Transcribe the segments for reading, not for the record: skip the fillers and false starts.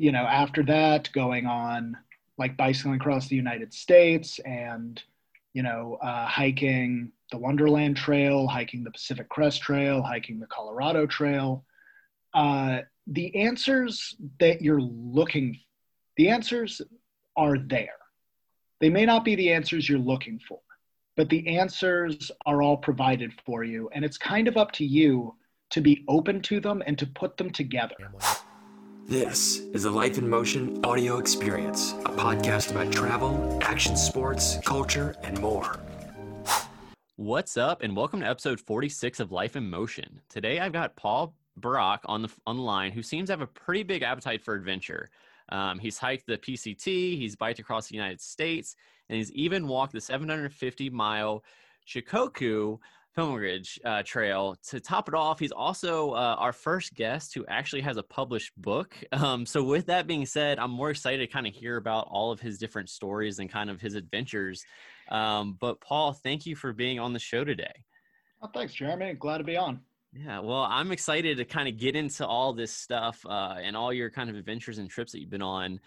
you know, after that, going on like bicycling across the United States and, you know, hiking the Wonderland Trail, hiking the Pacific Crest Trail, hiking the Colorado Trail, the answers that you're looking for, the answers are there. They may not be the answers you're looking for, but the answers are all provided for you. And it's kind of up to you to be open to them and to put them together. This is the Life in Motion audio experience, a podcast about travel, action sports, culture, and more. What's up, and welcome to episode 46 of Life in Motion. Today, I've got Paul Brock on the line, who seems to have a pretty big appetite for adventure. He's hiked the PCT, he's biked across the United States, and he's even walked the 750-mile Shikoku Pilgrimage Trail. To top it off, he's also our first guest who actually has a published book. So with that being said, I'm more excited to kind of hear about all of his different stories and kind of his adventures. But Paul, thank you for being on the show today. Well, thanks, Jeremy. Glad to be on. Yeah, well, I'm excited to kind of get into all this stuff and all your kind of adventures and trips that you've been on.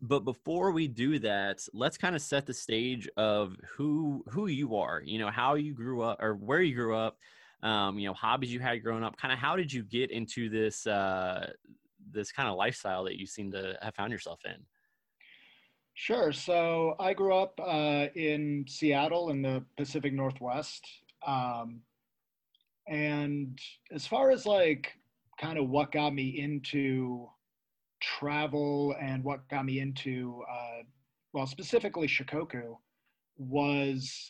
But before we do that, let's kind of set the stage of who you are, you know, how you grew up or where you grew up, you know, hobbies you had growing up, kind of how did you get into this, this kind of lifestyle that you seem to have found yourself in? Sure. So I grew up in Seattle in the Pacific Northwest. And as far as like kind of what got me into travel and what got me into, well, specifically Shikoku, was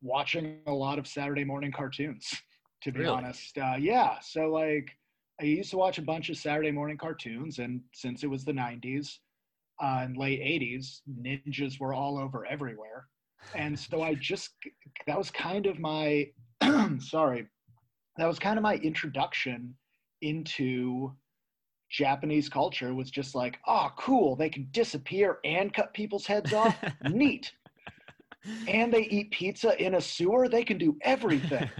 watching a lot of Saturday morning cartoons, to be honest. Yeah. So like I used to watch a bunch of Saturday morning cartoons, and since it was the 90s and late 80s, ninjas were all over everywhere. And so I just, that was kind of my, that was kind of my introduction into Japanese culture, was just like, oh, cool, they can disappear and cut people's heads off. Neat. And they eat pizza in a sewer. They can do everything.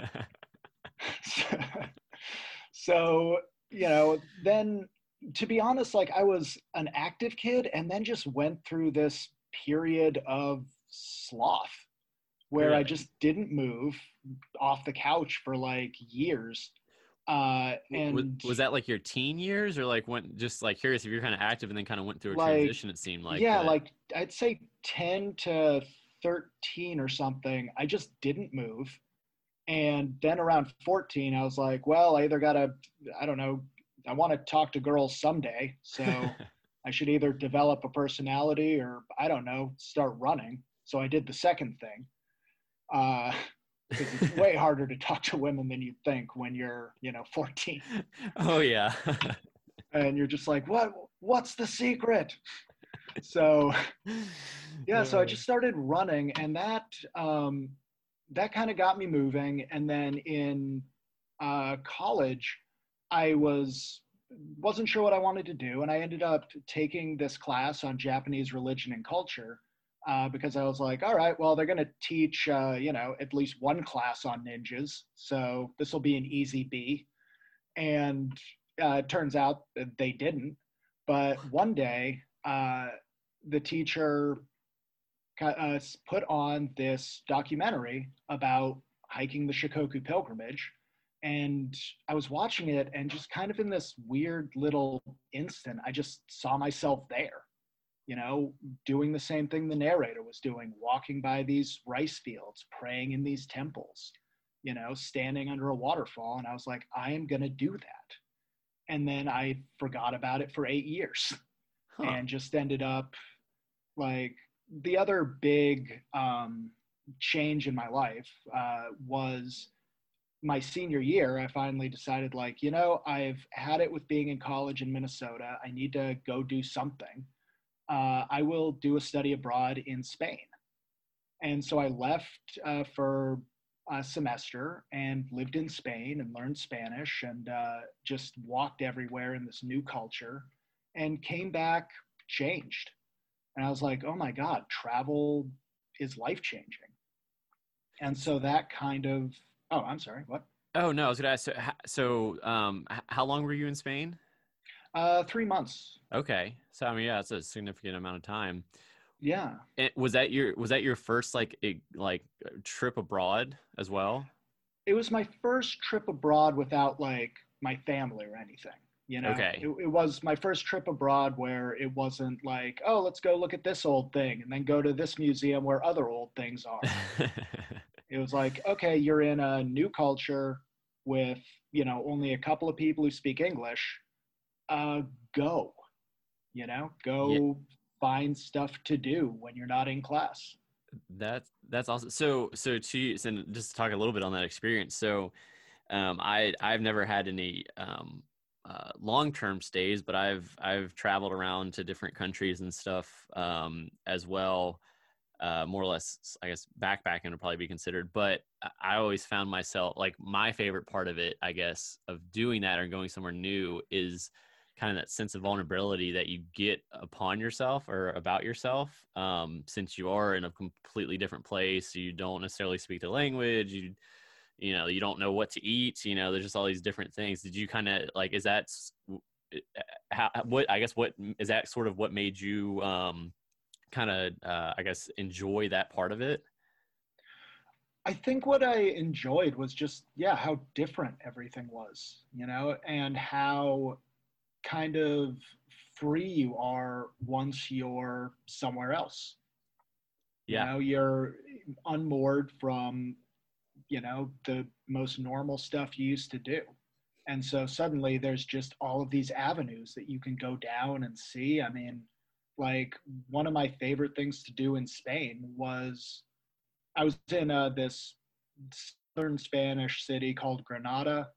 So, you know, then to be honest, like I was an active kid and then just went through this period of sloth where I just didn't move off the couch for like years. And was that like your teen years, or like when, just like curious if you're kind of active and then kind of went through a like, transition, it seemed like. Yeah, but like I'd say 10 to 13 or something, I just didn't move. And then around 14, I was like, well, I either gotta, I don't know, I want to talk to girls someday. So I should either develop a personality or, I don't know, start running. So I did the second thing, because it's way harder to talk to women than you think when you're, you know, 14. Oh yeah. And you're just like, what's the secret? So yeah, so I just started running, and that, that kind of got me moving. And then in, college, I wasn't sure what I wanted to do. And I ended up taking this class on Japanese religion and culture. Because I was like, all right, well, they're going to teach, you know, at least one class on ninjas. So this will be an easy B. And it turns out that they didn't. But one day, the teacher put on this documentary about hiking the Shikoku pilgrimage. And I was watching it, and just kind of in this weird little instant, I just saw myself there. You know, doing the same thing the narrator was doing, walking by these rice fields, praying in these temples, you know, standing under a waterfall. And I was like, I am going to do that. And then I forgot about it for 8 years. And just ended up like the other big change in my life was my senior year. I finally decided like, you know, I've had it with being in college in Minnesota. I need to go do something. I will do a study abroad in Spain. And so I left for a semester and lived in Spain and learned Spanish and just walked everywhere in this new culture, and came back changed. And I was like, oh my God, travel is life-changing. And so that kind of, oh, I'm sorry, what? Oh, no, I was going to ask, so how long were you in Spain? 3 months. Okay. So, I mean, yeah, it's a significant amount of time. Yeah. And was that your first like trip abroad as well? It was my first trip abroad without like my family or anything, you know. Okay. It was my first trip abroad where it wasn't like, oh, let's go look at this old thing and then go to this museum where other old things are. It was like, okay, you're in a new culture with, you know, only a couple of people who speak English. Go find stuff to do when you're not in class. That's awesome. So to you, and just to talk a little bit on that experience. So, I've never had any long-term stays, but I've traveled around to different countries and stuff as well. More or less, I guess backpacking would probably be considered. But I always found myself, like, my favorite part of it, I guess, of doing that or going somewhere new is kind of that sense of vulnerability that you get upon yourself or about yourself, since you are in a completely different place. You don't necessarily speak the language, you know, you don't know what to eat, you know, there's just all these different things. Did you kind of like, is that what made you kind of, I guess, enjoy that part of it? I think what I enjoyed was just, yeah, how different everything was, you know, and how kind of free you are once you're somewhere else. Yeah. You know, you're unmoored from, you know, the most normal stuff you used to do. And so suddenly there's just all of these avenues that you can go down and see. I mean, like, one of my favorite things to do in Spain was, I was in this southern Spanish city called Granada.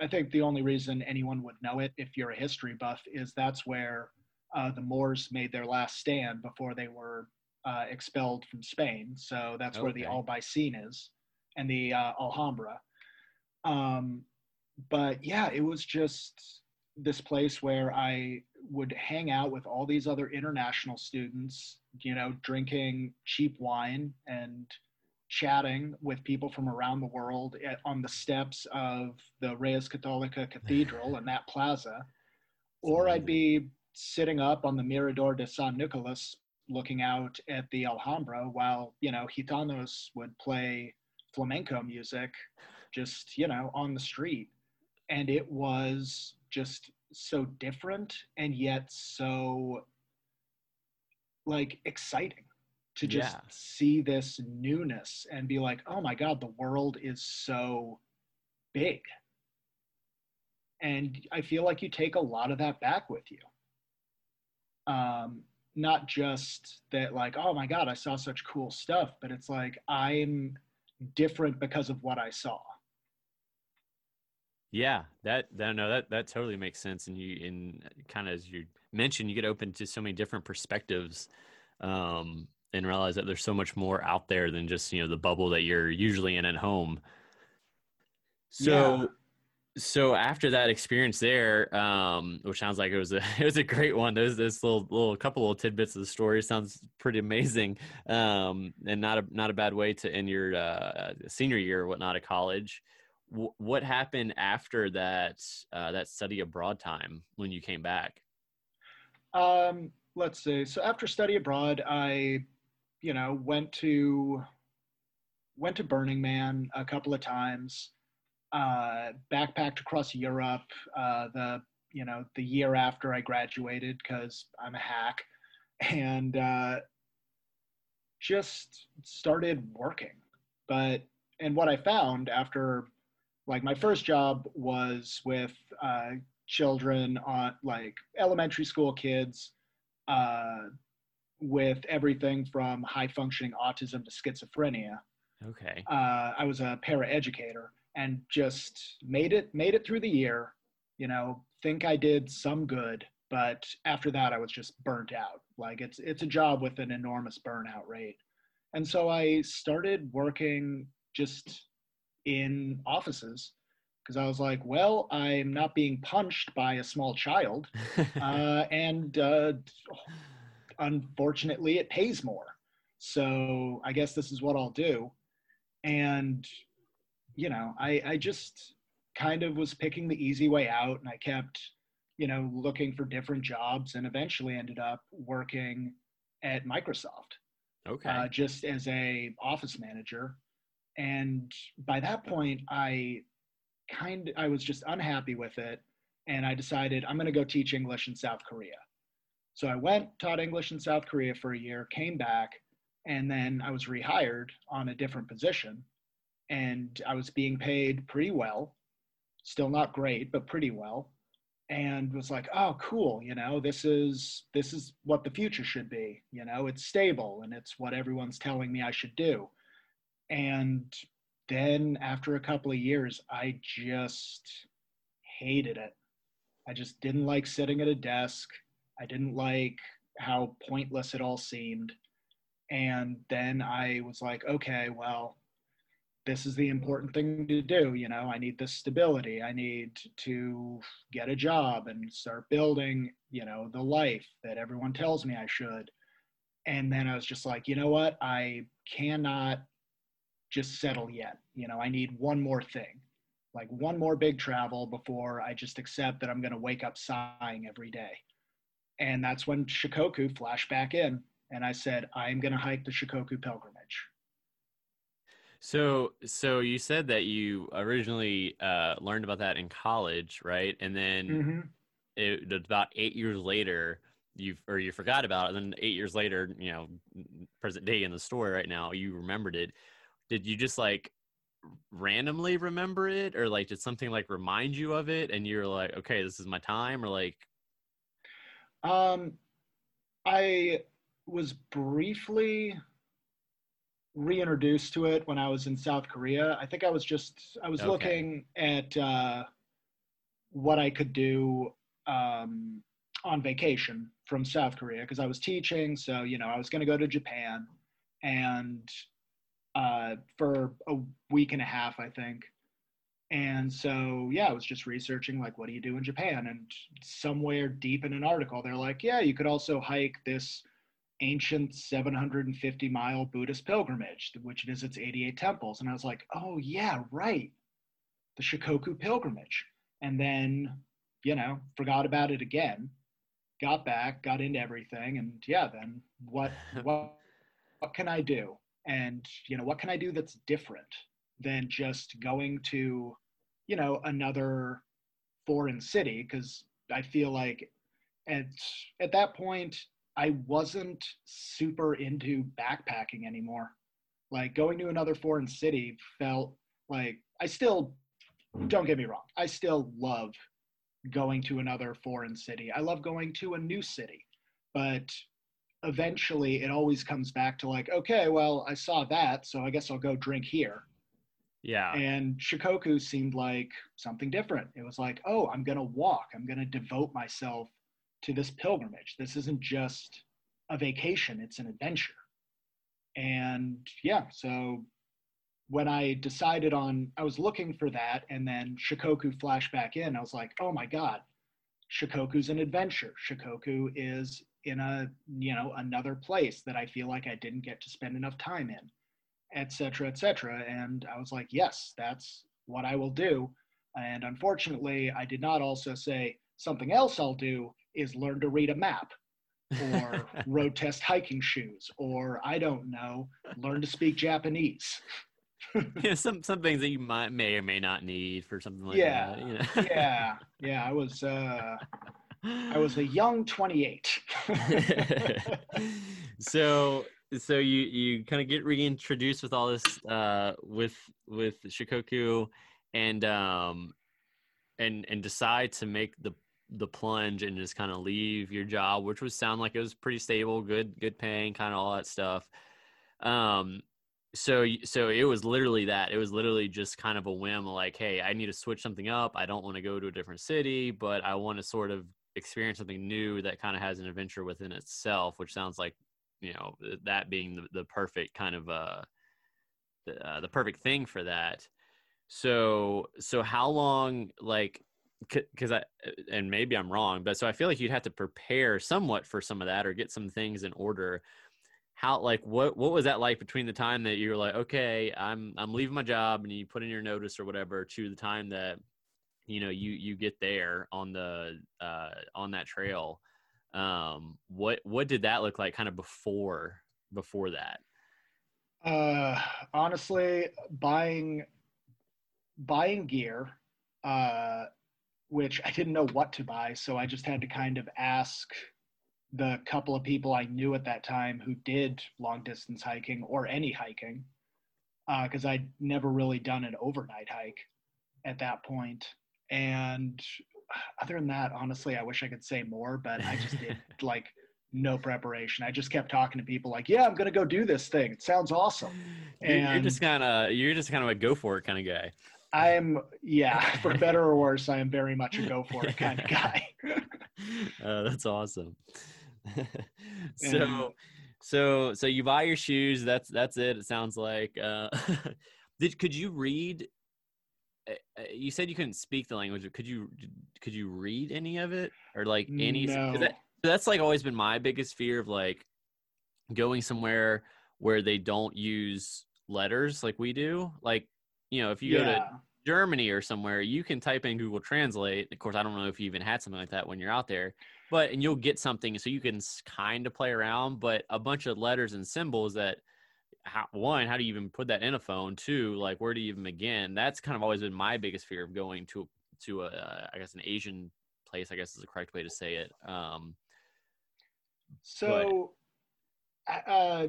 I think the only reason anyone would know it, if you're a history buff, is that's where the Moors made their last stand before they were expelled from Spain. So that's where the Albaicín is and the Alhambra. But yeah, it was just this place where I would hang out with all these other international students, you know, drinking cheap wine and chatting with people from around the world on the steps of the Reyes Católica Cathedral and that plaza. Or I'd be sitting up on the Mirador de San Nicolas looking out at the Alhambra while, you know, Gitanos would play flamenco music just, you know, on the street. And it was just so different and yet so, like, exciting to just see this newness and be like, oh my God, the world is so big. And I feel like you take a lot of that back with you. Not just that, like, oh my God, I saw such cool stuff, but it's like, I'm different because of what I saw. Yeah, that totally makes sense. And kind of, as you mentioned, you get open to so many different perspectives. And realize that there's so much more out there than just, you know, the bubble that you're usually in at home. So after that experience there, which sounds like it was a great one. There's this little couple of tidbits of the story. Sounds pretty amazing. And not a bad way to end your senior year or whatnot of college. What happened after that, that study abroad time when you came back? Let's see. So after study abroad, I, you know, went to Burning Man a couple of times, backpacked across Europe, the year after I graduated, 'cause I'm a hack, and just started working. And what I found after, like, my first job was with children on, like, elementary school kids, with everything from high-functioning autism to schizophrenia. Okay. I was a paraeducator and just made it through the year, you know, think I did some good, but after that I was just burnt out. Like, it's a job with an enormous burnout rate. And so I started working just in offices because I was like, well, I'm not being punched by a small child. And unfortunately, it pays more. So I guess this is what I'll do. And, you know, I just kind of was picking the easy way out. And I kept you know, looking for different jobs, and eventually ended up working at Microsoft. Okay. Just as a office manager. And by that point, I was just unhappy with it. And I decided I'm going to go teach English in South Korea. So I went, taught English in South Korea for a year, came back, and then I was rehired on a different position. And I was being paid pretty well, still not great, but pretty well. And was like, oh, cool, you know, this is what the future should be. You know, it's stable and it's what everyone's telling me I should do. And then after a couple of years, I just hated it. I just didn't like sitting at a desk. I didn't like how pointless it all seemed. And then I was like, okay, well, this is the important thing to do. You know, I need this stability. I need to get a job and start building, you know, the life that everyone tells me I should. And then I was just like, you know what? I cannot just settle yet. You know, I need one more thing, like one more big travel before I just accept that I'm going to wake up sighing every day. And that's when Shikoku flashed back in. And I said, I'm going to hike the Shikoku Pilgrimage. So you said that you originally learned about that in college, right? And then about 8 years later, you forgot about it. And then 8 years later, you know, present day in the story right now, you remembered it. Did you just like randomly remember it, or like did something like remind you of it, and you're like, okay, this is my time, or like? I was briefly reintroduced to it when I was in South Korea. I think I was looking at what I could do on vacation from South Korea, because I was teaching, so you know I was going to go to Japan, and for a week and a half, I think. And so yeah, I was just researching like, what do you do in Japan? And somewhere deep in an article, they're like, yeah, you could also hike this ancient 750 mile Buddhist pilgrimage, which visits 88 temples. And I was like, oh yeah, right, the Shikoku Pilgrimage. And then, you know, forgot about it again, got back, got into everything. And yeah, then what can I do? And, you know, what can I do that's different than just going to, you know, another foreign city? Because I feel like at that point, I wasn't super into backpacking anymore. Like going to another foreign city felt like, don't get me wrong, I still love going to another foreign city. I love going to a new city, but eventually it always comes back to like, okay, well, I saw that, so I guess I'll go drink here. Yeah. And Shikoku seemed like something different. It was like, oh, I'm going to walk. I'm going to devote myself to this pilgrimage. This isn't just a vacation, it's an adventure. And yeah, so when I decided I was looking for that, and then Shikoku flashed back in, I was like, oh my God, Shikoku's an adventure. Shikoku is in a, you know, another place that I feel like I didn't get to spend enough time in, et cetera, et cetera. And I was like, yes, that's what I will do. And unfortunately, I did not also say something else I'll do is learn to read a map, or road test hiking shoes, or I don't know, learn to speak Japanese. Yeah, some things that you may or may not need for something like that. You know? Yeah. I was a young 28. So you kind of get reintroduced with all this with Shikoku, and decide to make the plunge and just kind of leave your job, which would sound like it was pretty stable, good paying, kind of all that stuff. So it was literally that. It was literally just kind of a whim, like, hey, I need to switch something up. I don't want to go to a different city, but I want to sort of experience something new that kind of has an adventure within itself, which sounds like, you know, that being the perfect kind of the perfect thing for that. So how long, like, because I, and maybe I'm wrong, but so I feel like you'd have to prepare somewhat for some of that or get some things in order. How, like, what was that like between the time that you were like, okay, I'm leaving my job, and you put in your notice or whatever, to the time that you know, you get there on the on that trail. What did that look like kind of before that? Honestly, buying gear, which I didn't know what to buy, so I just had to kind of ask the couple of people I knew at that time who did long distance hiking or any hiking, because I'd never really done an overnight hike at that point. And other than that, honestly, I wish I could say more, but I just did like no preparation. I just kept talking to people like, yeah, I'm going to go do this thing. It sounds awesome. And you're just kind of a go for it kind of guy. For better or worse, I am very much a go for it kind of guy. That's awesome. So you buy your shoes. That's it. It sounds like, could you read? You said you couldn't speak the language, but could you read any of it, or like any? No. That's like always been my biggest fear of like going somewhere where they don't use letters like we do. Like, you know, if you go to Germany or somewhere, you can type in Google Translate. Of course, I don't know if you even had something like that when you're out there, but and you'll get something so you can kind of play around. But a bunch of letters and symbols that. How do you even put that in a phone? Two, like, where do you even begin? That's kind of always been my biggest fear of going to a I guess an Asian place, I guess is the correct way to say it. No, I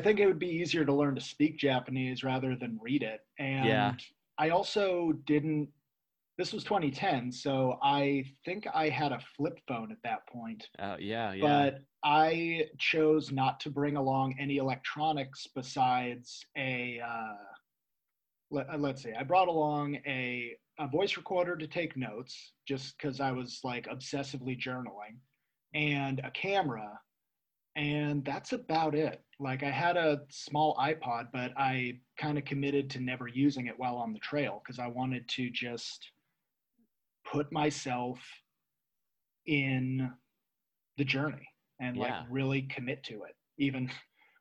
think it would be easier to learn to speak Japanese rather than read it. And I also this was 2010, so I think I had a flip phone at that point. But I chose not to bring along any electronics besides I brought along a voice recorder to take notes, just because I was like obsessively journaling, and a camera, and that's about it. Like, I had a small iPod, but I kind of committed to never using it while on the trail, because I wanted to just put myself in the journey and like really commit to it, even,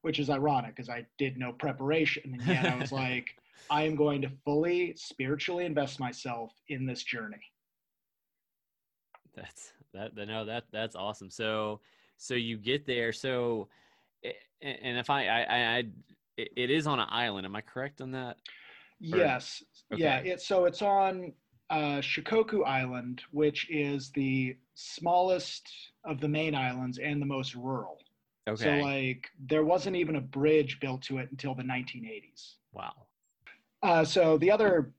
which is ironic because I did no preparation, and yet I was like, I am going to fully spiritually invest myself in this journey. That's awesome. So you get there. So, and if it is on an island, am I correct on that? Yes. Okay. Yeah. It's on Shikoku Island, which is the smallest of the main islands and the most rural. Okay. So like there wasn't even a bridge built to it until the 1980s. Wow. So the other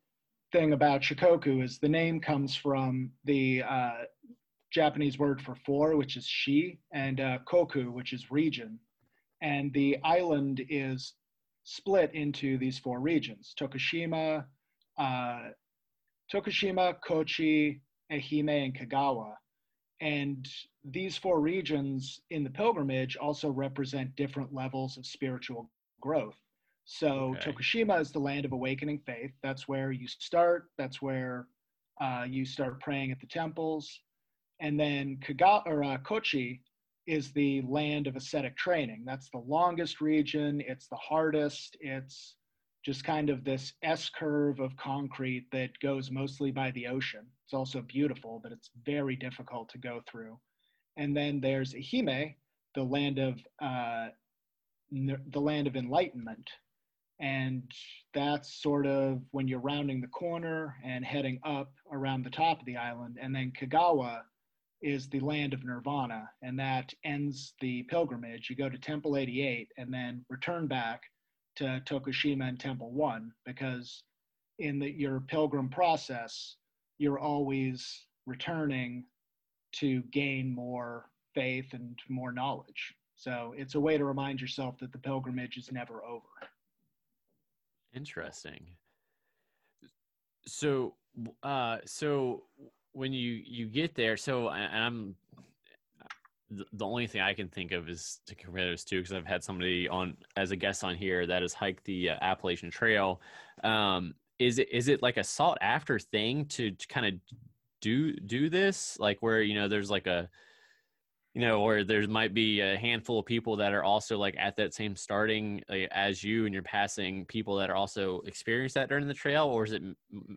thing about Shikoku is the name comes from the Japanese word for four, which is shi, and koku, which is region. And the island is split into these four regions: Tokushima, Kochi, Ehime, and Kagawa. And these four regions in the pilgrimage also represent different levels of spiritual growth. So Tokushima is the land of awakening faith. That's where you start. That's where you start praying at the temples. And then Kochi is the land of ascetic training. That's the longest region. It's the hardest. It's just kind of this S-curve of concrete that goes mostly by the ocean. It's also beautiful, but it's very difficult to go through. And then there's Ehime, the land of enlightenment. And that's sort of when you're rounding the corner and heading up around the top of the island. And then Kagawa is the land of nirvana, and that ends the pilgrimage. You go to Temple 88 and then return back to Tokushima and Temple 1, because in your pilgrim process, you're always returning to gain more faith and more knowledge. So it's a way to remind yourself that the pilgrimage is never over. Interesting. So, when you get there, the only thing I can think of is to compare those two, because I've had somebody on as a guest on here that has hiked the Appalachian Trail. Is it like a sought after thing to kind of do this, like where, you know, there's like a you know, or there might be a handful of people that are also like at that same starting as you, and you're passing people that are also experienced that during the trail, or is it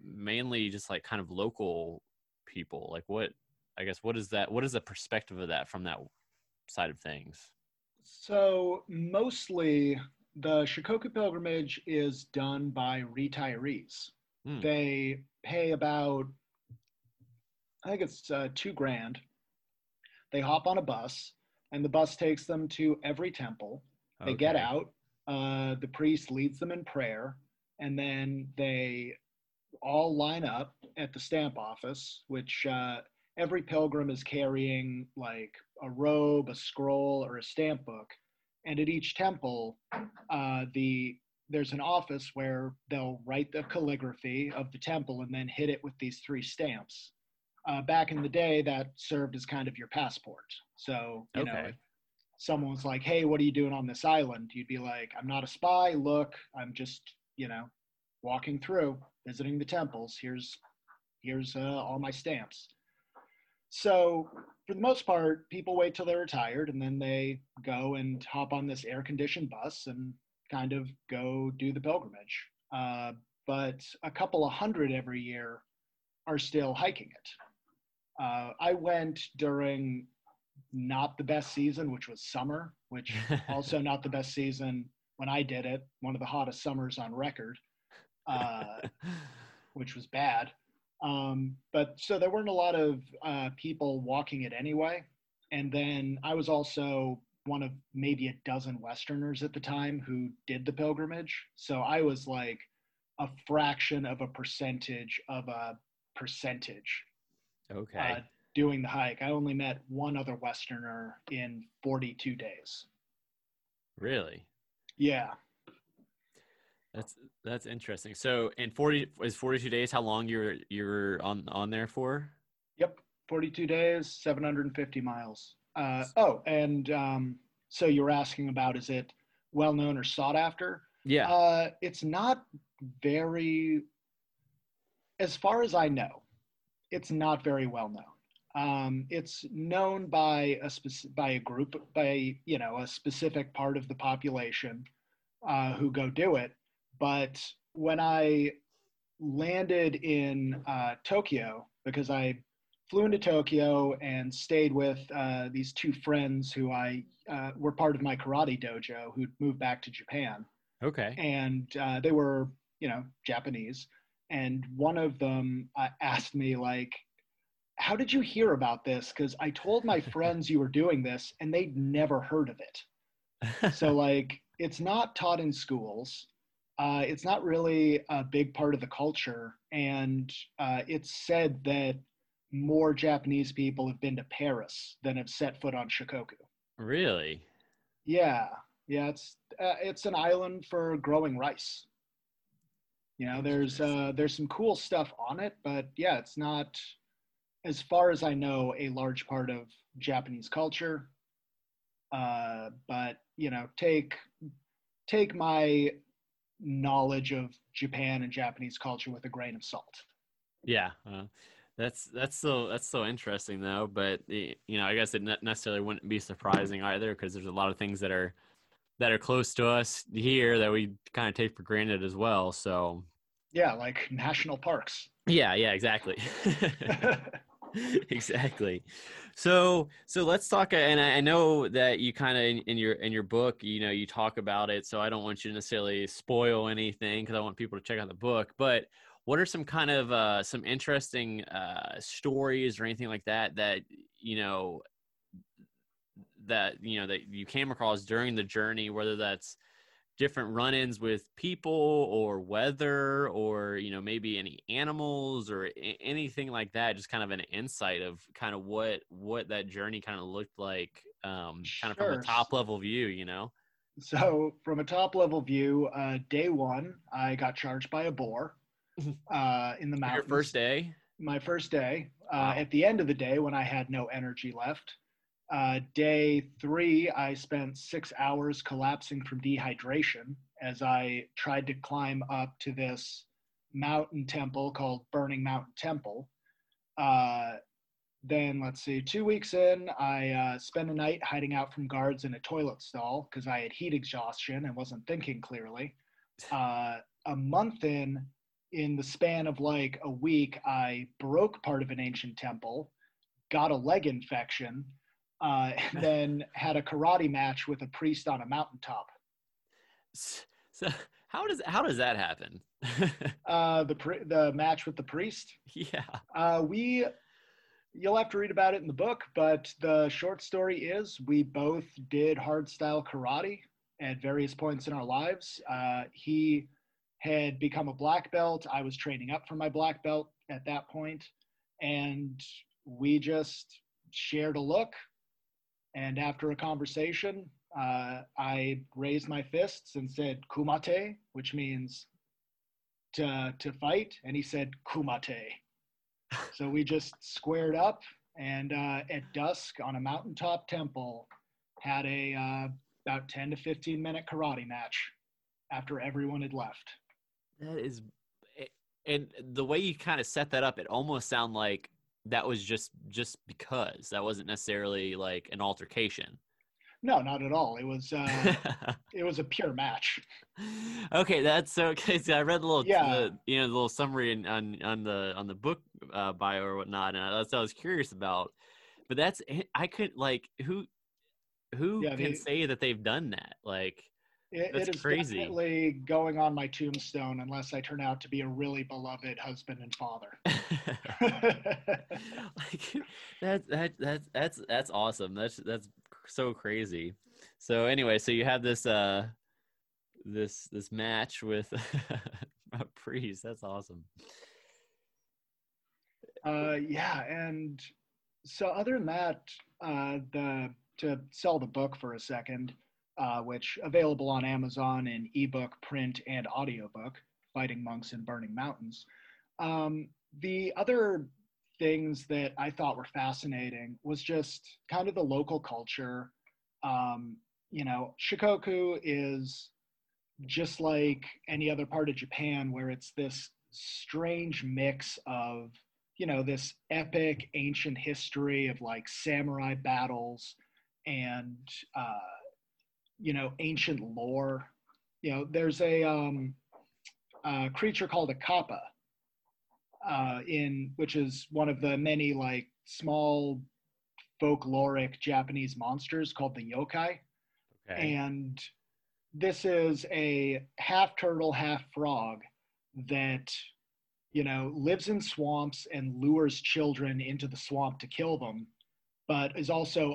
mainly just like kind of local people? Like what, I guess, what is that? What is the perspective of that from that side of things? So mostly the Shikoku pilgrimage is done by retirees. They pay about, I think it's $2,000. They hop on a bus, and the bus takes them to every temple. They get out, the priest leads them in prayer, and then they all line up at the stamp office, which every pilgrim is carrying like a robe, a scroll, or a stamp book. And at each temple, there's an office where they'll write the calligraphy of the temple and then hit it with these 3 stamps. Back in the day, that served as kind of your passport. So, you know, if someone was like, hey, what are you doing on this island? You'd be like, I'm not a spy. Look, I'm just, you know, walking through, visiting the temples. Here's all my stamps. So for the most part, people wait till they're retired, and then they go and hop on this air-conditioned bus and kind of go do the pilgrimage. But a couple of hundred every year are still hiking it. I went during not the best season, which was summer, which also not the best season when I did it, one of the hottest summers on record, which was bad. But so there weren't a lot of people walking it anyway. And then I was also one of maybe a dozen Westerners at the time who did the pilgrimage. So I was like a fraction of a percentage of a percentage. Doing the hike. I only met one other Westerner in 42 days. Really? Yeah. That's interesting. So in 42 days, how long you were on there for? Yep. 42 days, 750 miles. So you're asking about, is it well known or sought after? Yeah. It's not very, as far as I know, it's not very well known. It's known by a specific part of the population who go do it. But when I landed in Tokyo, because I flew into Tokyo and stayed with these 2 friends who were part of my karate dojo who'd moved back to Japan. Okay. And they were, you know, Japanese. And one of them asked me, like, how did you hear about this? Because I told my friends you were doing this, and they'd never heard of it. So, like, it's not taught in schools. It's not really a big part of the culture. And it's said that more Japanese people have been to Paris than have set foot on Shikoku. Really? Yeah. Yeah, it's an island for growing rice. You know, there's some cool stuff on it, but yeah, it's not, as far as I know, a large part of Japanese culture. But, you know, take my knowledge of Japan and Japanese culture with a grain of salt. Yeah. That's so interesting though, but you know, I guess it necessarily wouldn't be surprising either, because there's a lot of things that are close to us here that we kind of take for granted as well. So yeah, like national parks. Yeah, exactly. Exactly. So let's talk, and I know that you kind of in your book, you know, you talk about it, so I don't want you to necessarily spoil anything because I want people to check out the book, but what are some kind of some interesting stories or anything like that you came across during the journey, whether that's different run-ins with people or weather, or, you know, maybe any animals or anything like that, just kind of an insight of kind of what that journey kind of looked like, kind of from a top level view, you know? So from a top level view, day one, I got charged by a boar, in the mountains. Your first day? My first day, wow. At the end of the day when I had no energy left. Day 3, I spent 6 hours collapsing from dehydration as I tried to climb up to this mountain temple called Burning Mountain Temple. Then let's see, 2 weeks in, I spent a night hiding out from guards in a toilet stall because I had heat exhaustion and wasn't thinking clearly. A month in the span of like a week, I broke part of an ancient temple, got a leg infection, and then had a karate match with a priest on a mountaintop. So how does that happen? The match with the priest? Yeah. You'll have to read about it in the book, but the short story is we both did hardstyle karate at various points in our lives. He had become a black belt. I was training up for my black belt at that point, and we just shared a look. And after a conversation, I raised my fists and said, kumate, which means to fight. And he said, kumate. So we just squared up and at dusk on a mountaintop temple had a about 10 to 15 minute karate match after everyone had left. That is, and the way you kind of set that up, it almost sound like that was just because that wasn't necessarily like an altercation. No, not at all. It was it was a pure match. Okay, that's okay. So I read the little the little summary on the book bio or whatnot, and that's what I was curious about. But that's I couldn't like who can say that they've done that? Like that's it is crazy. Definitely going on my tombstone unless I turn out to be a really beloved husband and father. Like that's awesome. That's so crazy. So anyway, so you have this this match with a priest. That's awesome. And so other than that, to sell the book for a second, which available on Amazon in ebook, print, and audiobook, Fighting Monks and Burning Mountains. The other things that I thought were fascinating was just kind of the local culture. Shikoku is just like any other part of Japan where it's this strange mix of, this epic ancient history of like samurai battles and, ancient lore. There's a creature called a kappa, which is one of the many like small folkloric Japanese monsters called the yokai. Okay. And this is a half turtle, half frog that, lives in swamps and lures children into the swamp to kill them, but is also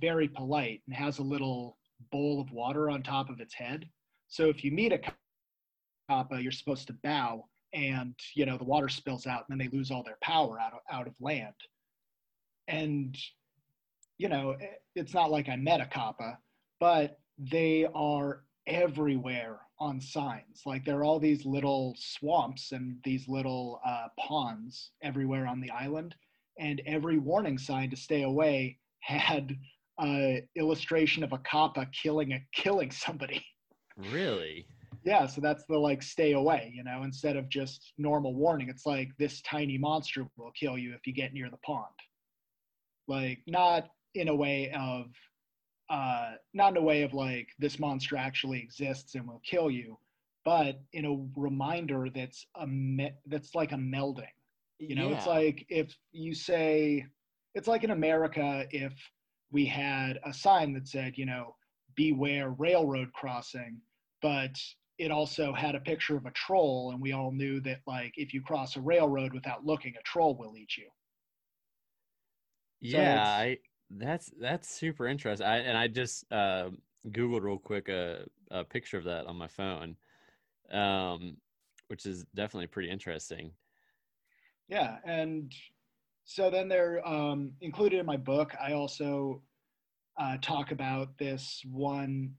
very polite and has a little bowl of water on top of its head. So if you meet a kappa, you're supposed to bow, and the water spills out and then they lose all their power out of land. And it's not like I met a kappa, but they are everywhere on signs. Like there are all these little swamps and these little ponds everywhere on the island, and every warning sign to stay away had an illustration of a kappa killing somebody. Really? Yeah, so that's the like stay away, instead of just normal warning, it's like this tiny monster will kill you if you get near the pond. Like not in a way of like this monster actually exists and will kill you, but in a reminder that's that's like a melding. Yeah. It's like if you say, it's like in America if we had a sign that said, beware railroad crossing, but it also had a picture of a troll, and we all knew that like if you cross a railroad without looking, a troll will eat you. Yeah, so that's super interesting. I just Googled real quick a picture of that on my phone, which is definitely pretty interesting. Yeah, and so then they're included in my book. I also talk about this one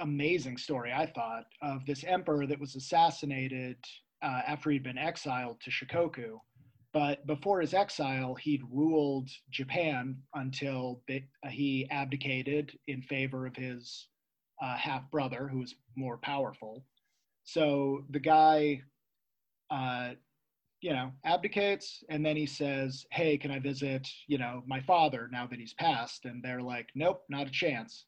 amazing story, I thought, of this emperor that was assassinated after he'd been exiled to Shikoku. But before his exile, he'd ruled Japan until he abdicated in favor of his half-brother, who was more powerful. So the guy you know, abdicates, and then he says, hey, can I visit, you know, my father now that he's passed? And they're like, nope, not a chance.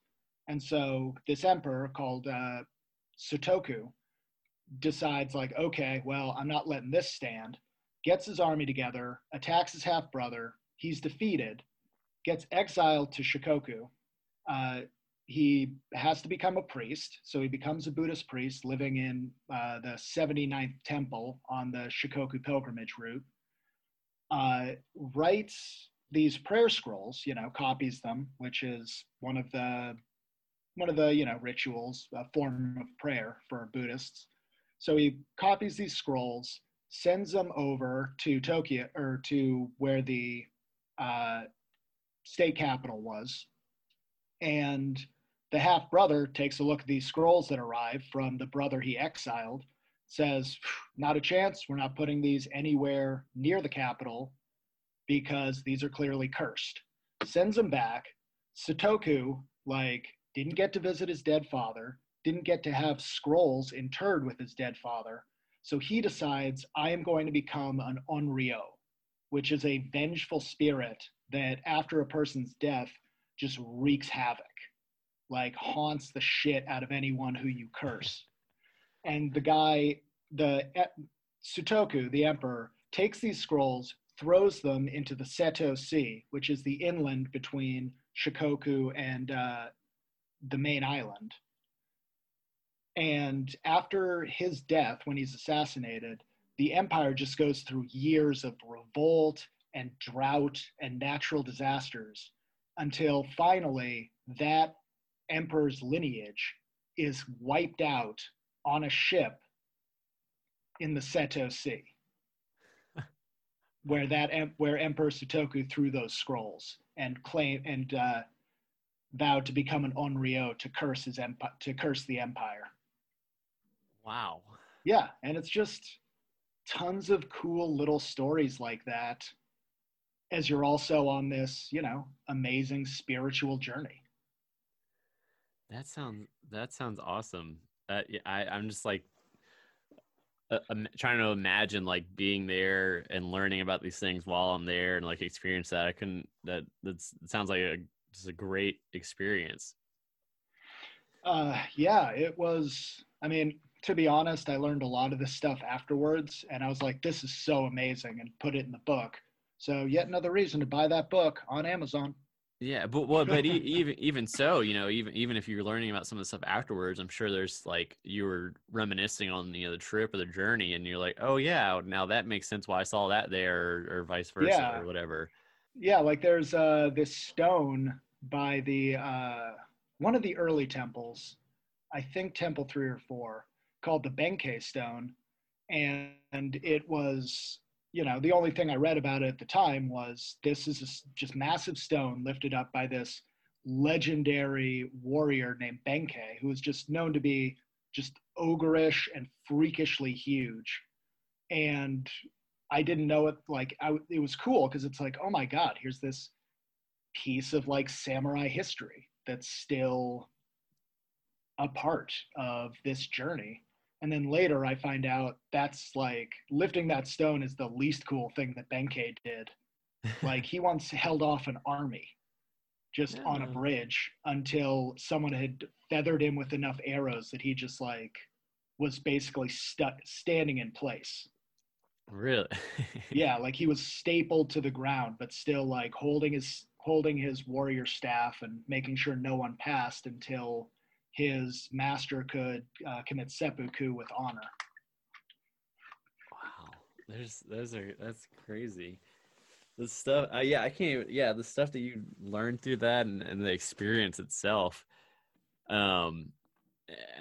And so this emperor called Sutoku decides, like, okay, well, I'm not letting this stand, gets his army together, attacks his half-brother, he's defeated, gets exiled to Shikoku. He has to become a priest, so he becomes a Buddhist priest living in the 79th temple on the Shikoku pilgrimage route, writes these prayer scrolls, you know, copies them, which is one of the, you know, rituals, a form of prayer for Buddhists. So he copies these scrolls, sends them over to Tokyo, or to where the state capital was, and the half-brother takes a look at these scrolls that arrive from the brother he exiled, says, not a chance, we're not putting these anywhere near the capital because these are clearly cursed. Sends them back. Sutoku, like, didn't get to visit his dead father, didn't get to have scrolls interred with his dead father, so he decides, I am going to become an onryo, which is a vengeful spirit that after a person's death just wreaks havoc, like haunts the shit out of anyone who you curse. And the guy, Sutoku, the emperor, takes these scrolls, throws them into the Seto Sea, which is the inland between Shikoku and the main island. And after his death, when he's assassinated, the empire just goes through years of revolt and drought and natural disasters, until finally that emperor's lineage is wiped out on a ship in the Seto Sea, where Emperor Sutoku threw those scrolls and vowed to become an onryo to curse his the empire. Wow. Yeah, and it's just tons of cool little stories like that, as you're also on this, you know, amazing spiritual journey. That sounds awesome. I'm just like trying to imagine like being there and learning about these things while I'm there and like experience that. That sounds like just a great experience. Yeah, it was. I mean, to be honest, I learned a lot of this stuff afterwards, and I was like, this is so amazing, and put it in the book. So yet another reason to buy that book on Amazon. Yeah, but even so, you know, even if you're learning about some of the stuff afterwards, I'm sure there's like, you were reminiscing on, you know, the trip or the journey, and you're like, oh yeah, now that makes sense why I saw that there, or vice versa, yeah, or whatever. Yeah, like there's this stone by the one of the early temples, I think Temple 3 or 4, called the Benkei Stone, and it was, you know, the only thing I read about it at the time was, this is just massive stone lifted up by this legendary warrior named Benkei, who was just known to be just ogreish and freakishly huge. And I didn't know it, like, it was cool because it's like, oh my God, here's this piece of like samurai history that's still a part of this journey. And then later I find out that's like, lifting that stone is the least cool thing that Benkei did. Like, he once held off an army just on a bridge until someone had feathered him with enough arrows that he just like was basically standing in place. Really? Yeah, like he was stapled to the ground, but still like holding his warrior staff and making sure no one passed until his master could commit seppuku with honor. Wow, that's crazy. The stuff, I can't even. Yeah, the stuff that you learn through that and the experience itself. And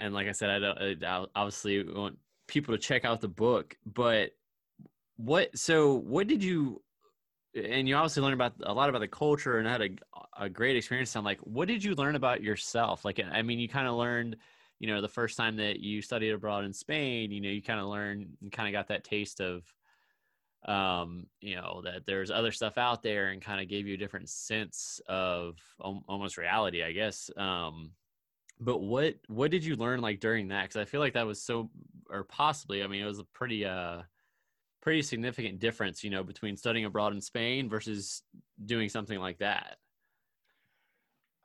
like I said, I obviously want people to check out the book. But what did you? And you obviously learned a lot about the culture and had a great experience. I'm like, what did you learn about yourself? Like, I mean, you kind of learned, you know, the first time that you studied abroad in Spain, you know, you kind of learned and kind of got that taste of, you know, that there's other stuff out there, and kind of gave you a different sense of almost reality, I guess. But what did you learn like during that? Cause I feel like that was so, or possibly, I mean, it was a pretty, pretty significant difference, you know, between studying abroad in Spain versus doing something like that.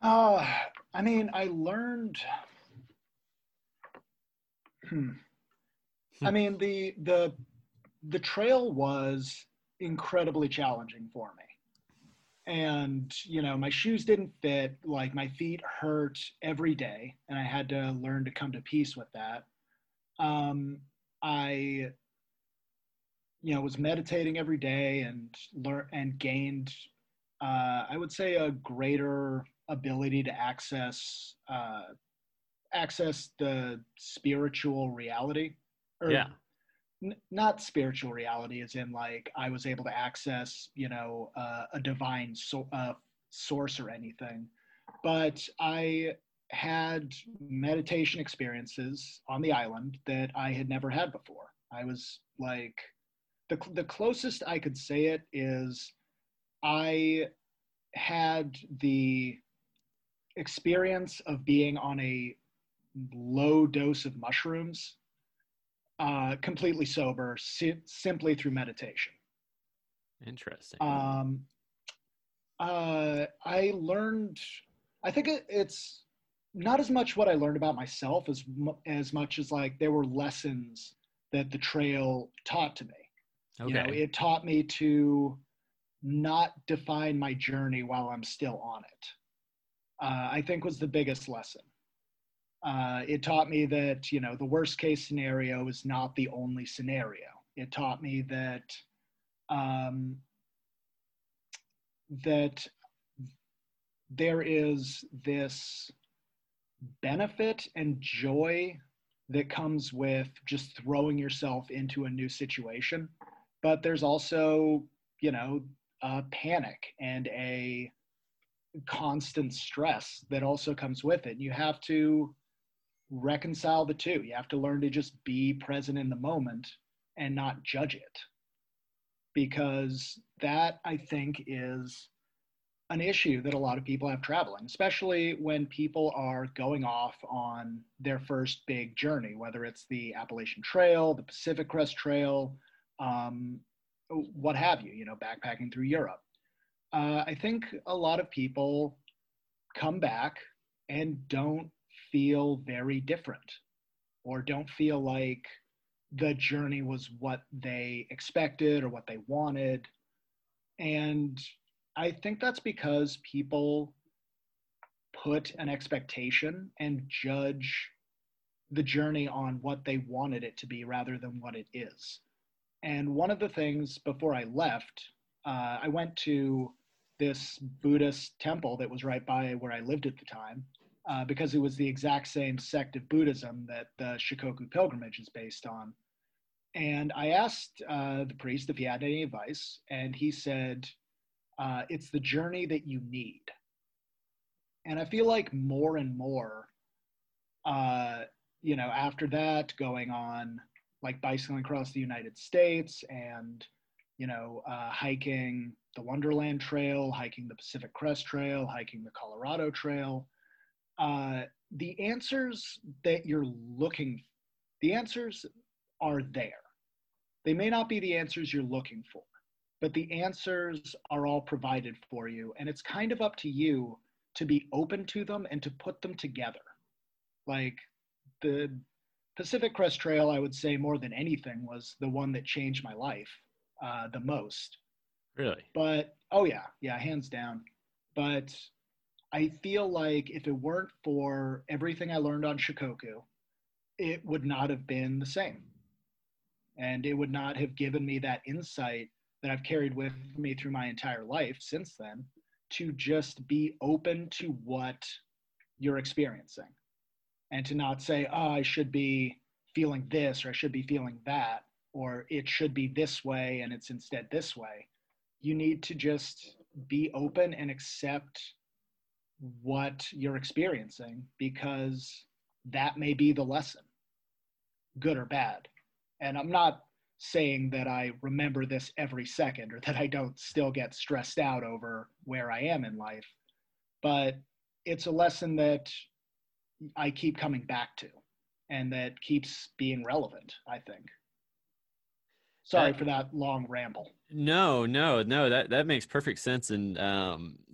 I mean, I learned, I mean, the trail was incredibly challenging for me. And, you know, my shoes didn't fit, like my feet hurt every day, and I had to learn to come to peace with that. I, you know, was meditating every day and gained, I would say, a greater ability to access the spiritual reality. Or yeah. Not spiritual reality as in like I was able to access, you know, a divine source or anything, but I had meditation experiences on the island that I had never had before. I was like, the closest I could say it is I had the experience of being on a low dose of mushrooms, completely sober, simply through meditation. Interesting. I learned, I think it's not as much what I learned about myself as much as like there were lessons that the trail taught to me. Okay. You know, it taught me to not define my journey while I'm still on it, I think was the biggest lesson. It taught me that, you know, the worst case scenario is not the only scenario. It taught me that, that there is this benefit and joy that comes with just throwing yourself into a new situation. But there's also, you know, a panic and a constant stress that also comes with it. You have to reconcile the two. You have to learn to just be present in the moment and not judge it, because that, I think, is an issue that a lot of people have traveling, especially when people are going off on their first big journey, whether it's the Appalachian Trail, the Pacific Crest Trail, what have you, you know, backpacking through Europe. I think a lot of people come back and don't feel very different, or don't feel like the journey was what they expected or what they wanted. And I think that's because people put an expectation and judge the journey on what they wanted it to be rather than what it is. And one of the things before I left, I went to this Buddhist temple that was right by where I lived at the time, because it was the exact same sect of Buddhism that the Shikoku Pilgrimage is based on. And I asked the priest if he had any advice, and he said, it's the journey that you need. And I feel like more and more, you know, after that, going on like bicycling across the United States and, you know, hiking the Wonderland Trail, hiking the Pacific Crest Trail, hiking the Colorado Trail, the answers that you're looking, the answers are there. They may not be the answers you're looking for, but the answers are all provided for you. And it's kind of up to you to be open to them and to put them together. Like the Pacific Crest Trail, I would say more than anything, was the one that changed my life the most. Really? But, oh yeah, yeah, hands down. But I feel like if it weren't for everything I learned on Shikoku, it would not have been the same. And it would not have given me that insight that I've carried with me through my entire life since then, to just be open to what you're experiencing and to not say, oh, I should be feeling this, or I should be feeling that, or it should be this way and it's instead this way. You need to just be open and accept what you're experiencing, because that may be the lesson, good or bad. And I'm not saying that I remember this every second, or that I don't still get stressed out over where I am in life, but it's a lesson that I keep coming back to and that keeps being relevant, I think. Sorry for that long ramble. No, that makes perfect sense, and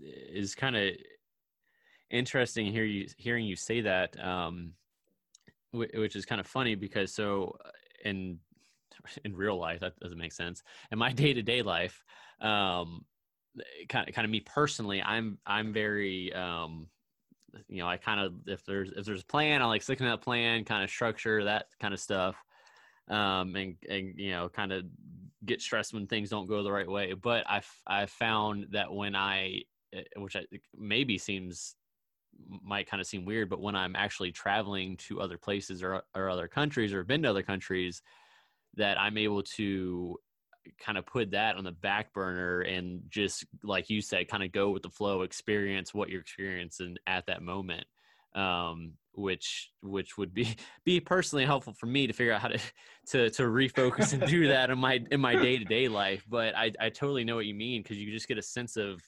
is kind of interesting hearing you say that, which is kind of funny because in real life that doesn't make sense. In my day-to-day life, kind of me personally, I'm very I kind of, if there's a plan, I like sticking to that plan, kind of structure, that kind of stuff, and kind of get stressed when things don't go the right way. But I found that when might kind of seem weird, but when I'm actually traveling to other places or other countries, or been to other countries, that I'm able to kind of put that on the back burner and just, like you said, kind of go with the flow, experience what you're experiencing at that moment, which would be personally helpful for me to figure out how to refocus and do that in my day-to-day life. But I totally know what you mean, because you just get a sense of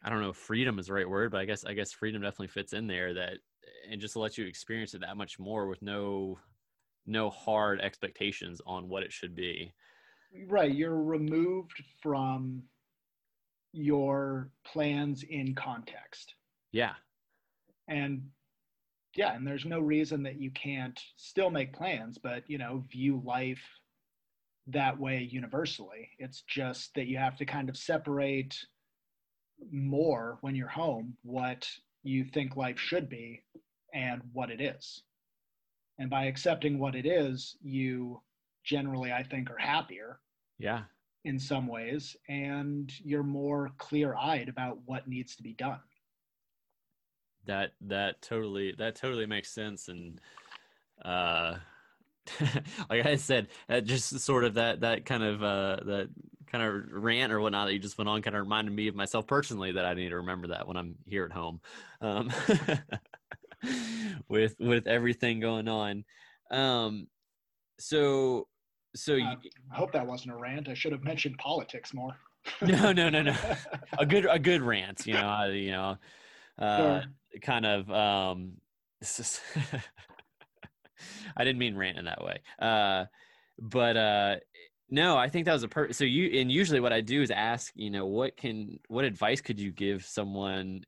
I don't know if freedom is the right word, but I guess freedom definitely fits in there, that, and just to let you experience it that much more with no hard expectations on what it should be. Right. You're removed from your plans in context. Yeah. And there's no reason that you can't still make plans, but, view life that way universally. It's just that you have to kind of separate more when you're home what you think life should be and what it is. And by accepting what it is, you generally, I think, are happier. Yeah. In some ways, and you're more clear-eyed about what needs to be done. That totally makes sense. And like I said, just sort of that kind of rant or whatnot that you just went on kind of reminded me of myself personally, that I need to remember that when I'm here at home, with everything going on. I hope that wasn't a rant. I should have mentioned politics more. No. A good rant, sure. Kind of, I didn't mean rant in that way. No, I think that was so usually what I do is ask, what advice could you give someone,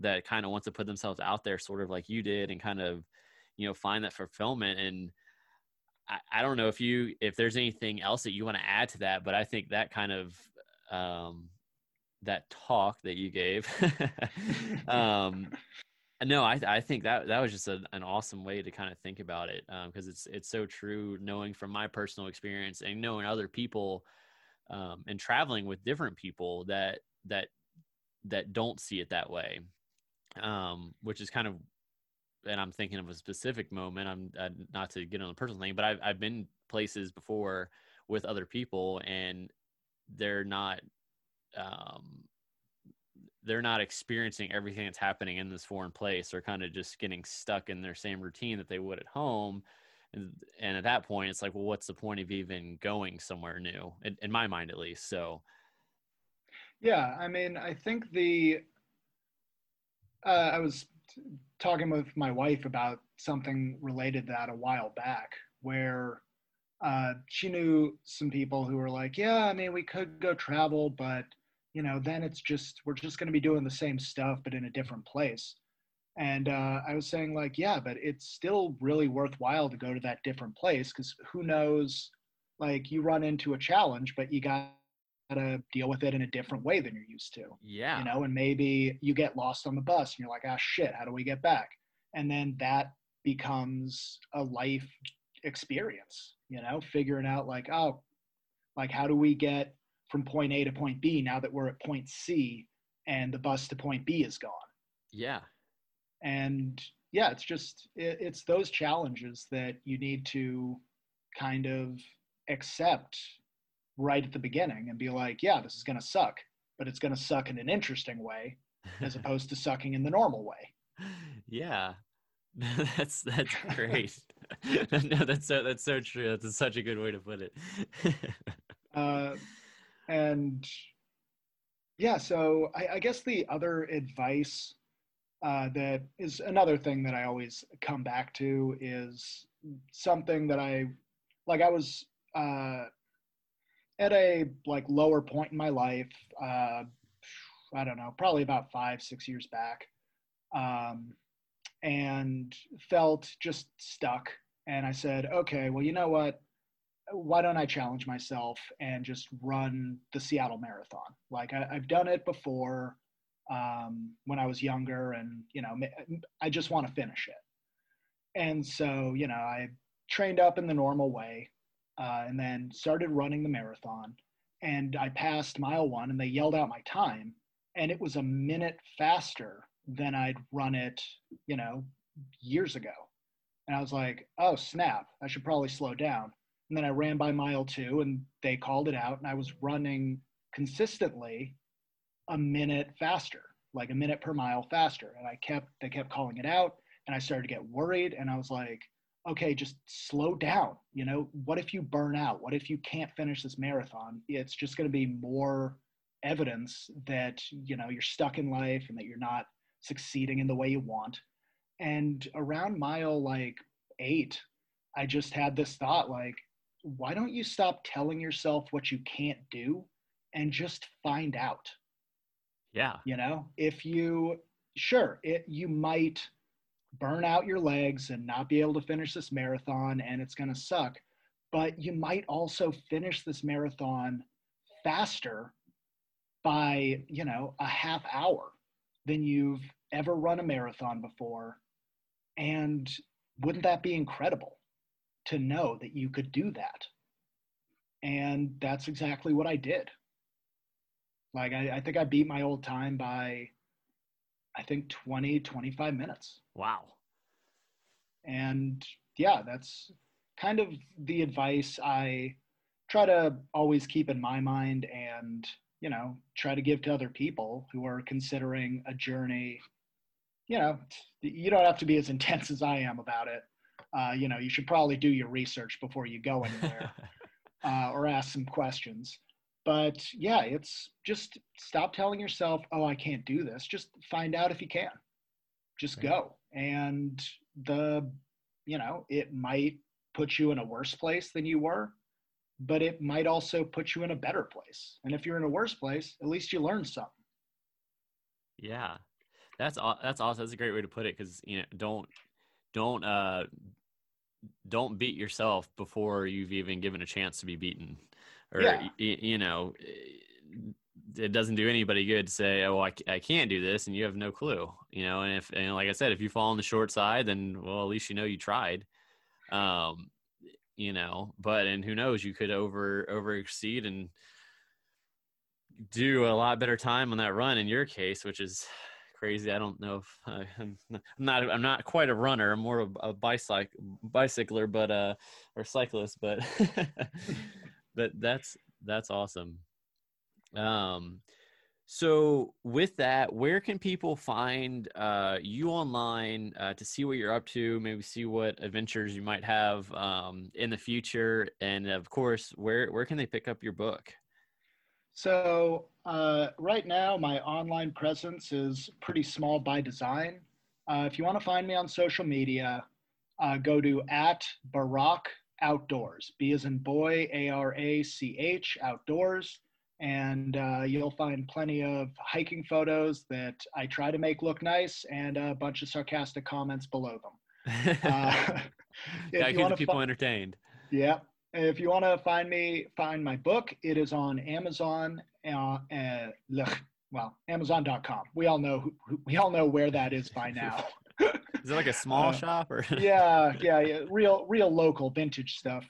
that kind of wants to put themselves out there, sort of like you did, and kind of, find that fulfillment. And I don't know if there's anything else that you want to add to that, but I think that kind of, that talk that you gave, I think that was just an awesome way to kind of think about it, because it's so true, knowing from my personal experience and knowing other people, and traveling with different people that don't see it that way, which is kind of, and I'm thinking of a specific moment. I'm not to get on a personal thing, but I've been places before with other people, and they're not experiencing everything that's happening in this foreign place. They're kind of just getting stuck in their same routine that they would at home. And at that point, it's like, well, what's the point of even going somewhere new, in my mind, at least? So. Yeah. I mean, I think I was talking with my wife about something related to that a while back, where she knew some people who were like, yeah, I mean, we could go travel, but then it's just, we're just going to be doing the same stuff, but in a different place. And I was saying, like, yeah, but it's still really worthwhile to go to that different place, because who knows, like, you run into a challenge, but you got to deal with it in a different way than you're used to. Yeah. And maybe you get lost on the bus and you're like, ah, shit, how do we get back? And then that becomes a life experience, figuring out, like, oh, like, how do we get from point A to point B now that we're at point C and the bus to point B is gone. Yeah. And yeah, it's just, it's those challenges that you need to kind of accept right at the beginning and be like, yeah, this is going to suck, but it's going to suck in an interesting way as opposed to sucking in the normal way. Yeah. That's great. No, that's so true. That's such a good way to put it. And yeah, so I guess the other advice that is another thing that I always come back to is something that I like I was at a like lower point in my life, I don't know, probably about 5-6 years back, and felt just stuck. And I said, okay, well, you know what? Why don't I challenge myself and just run the Seattle Marathon? Like I've done it before when I was younger, and, you know, I just want to finish it. And so, you know, I trained up in the normal way and then started running the marathon, and I passed mile one and they yelled out my time, and it was a minute faster than I'd run it, you know, years ago. And I was like, oh snap, I should probably slow down. And then I ran by mile two and they called it out, and I was running consistently a minute faster, like a minute per mile faster. And they kept calling it out, and I started to get worried, and I was like, okay, just slow down. You know, what if you burn out? What if you can't finish this marathon? It's just going to be more evidence that, you know, you're stuck in life and that you're not succeeding in the way you want. And around mile like 8, I just had this thought, like, why don't you stop telling yourself what you can't do and just find out? Yeah. You know, if you, sure, you might burn out your legs and not be able to finish this marathon, and it's going to suck, but you might also finish this marathon faster by, you know, a half hour than you've ever run a marathon before. And wouldn't that be incredible to know that you could do that? And that's exactly what I did. Like, I think I beat my old time by, I think 25 minutes. Wow. And yeah, that's kind of the advice I try to always keep in my mind, and, you know, try to give to other people who are considering a journey. You know, you don't have to be as intense as I am about it. You know, you should probably do your research before you go anywhere or ask some questions. But yeah, it's just stop telling yourself, oh, I can't do this. Just find out if you can. Just go. And you know, it might put you in a worse place than you were, but it might also put you in a better place. And if you're in a worse place, at least you learned something. Yeah, that's awesome. That's a great way to put it, because, you know, don't beat yourself before you've even given a chance to be beaten. Or, yeah. You know, it doesn't do anybody good to say, oh, I can't do this, and you have no clue, you know. And and like I said, if you fall on the short side, then, well, at least you know you tried, you know. But, and who knows, you could over exceed and do a lot better time on that run in your case, which is crazy. I don't know if I'm not quite a runner. I'm more of a bicycler, but or cyclist, but but that's awesome. So with that, where can people find you online to see what you're up to, maybe see what adventures you might have in the future? And of course, where can they pick up your book? So right now, my online presence is pretty small by design. If you want to find me on social media, go to @BarachOutdoors, B as in boy, ARACH, outdoors. And you'll find plenty of hiking photos that I try to make look nice, and a bunch of sarcastic comments below them. Gotta keep the people entertained. Yeah. If you want to find my book, it is on Amazon, Amazon.com. We all know where that is by now. Is it like a small shop or? yeah, real local vintage stuff.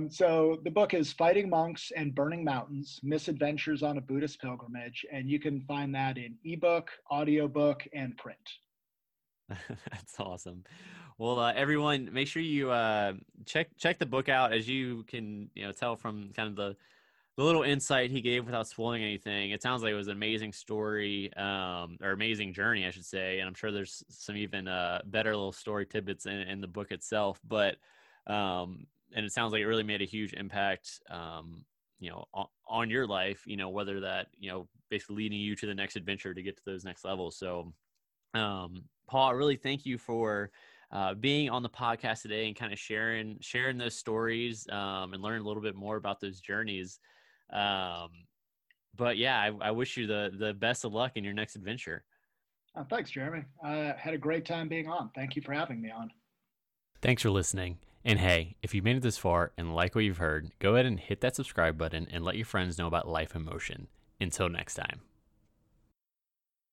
So the book is Fighting Monks and Burning Mountains, Misadventures on a Buddhist Pilgrimage, and you can find that in ebook, audiobook, and print. That's awesome. Well, everyone, make sure you check the book out. As you can, you know, tell from kind of the little insight he gave without spoiling anything, it sounds like it was an amazing story, or amazing journey, I should say. And I'm sure there's some even better little story tidbits in the book itself. But and it sounds like it really made a huge impact, you know, on your life, you know, whether that, you know, basically leading you to the next adventure to get to those next levels. So, Paul, I really thank you for being on the podcast today and kind of sharing those stories and learn a little bit more about those journeys. But yeah, I wish you the best of luck in your next adventure. Thanks, Jeremy. I had a great time being on. Thank you for having me on. Thanks for listening. And hey, if you've made it this far and like what you've heard, go ahead and hit that subscribe button and let your friends know about Life in Motion. Until next time.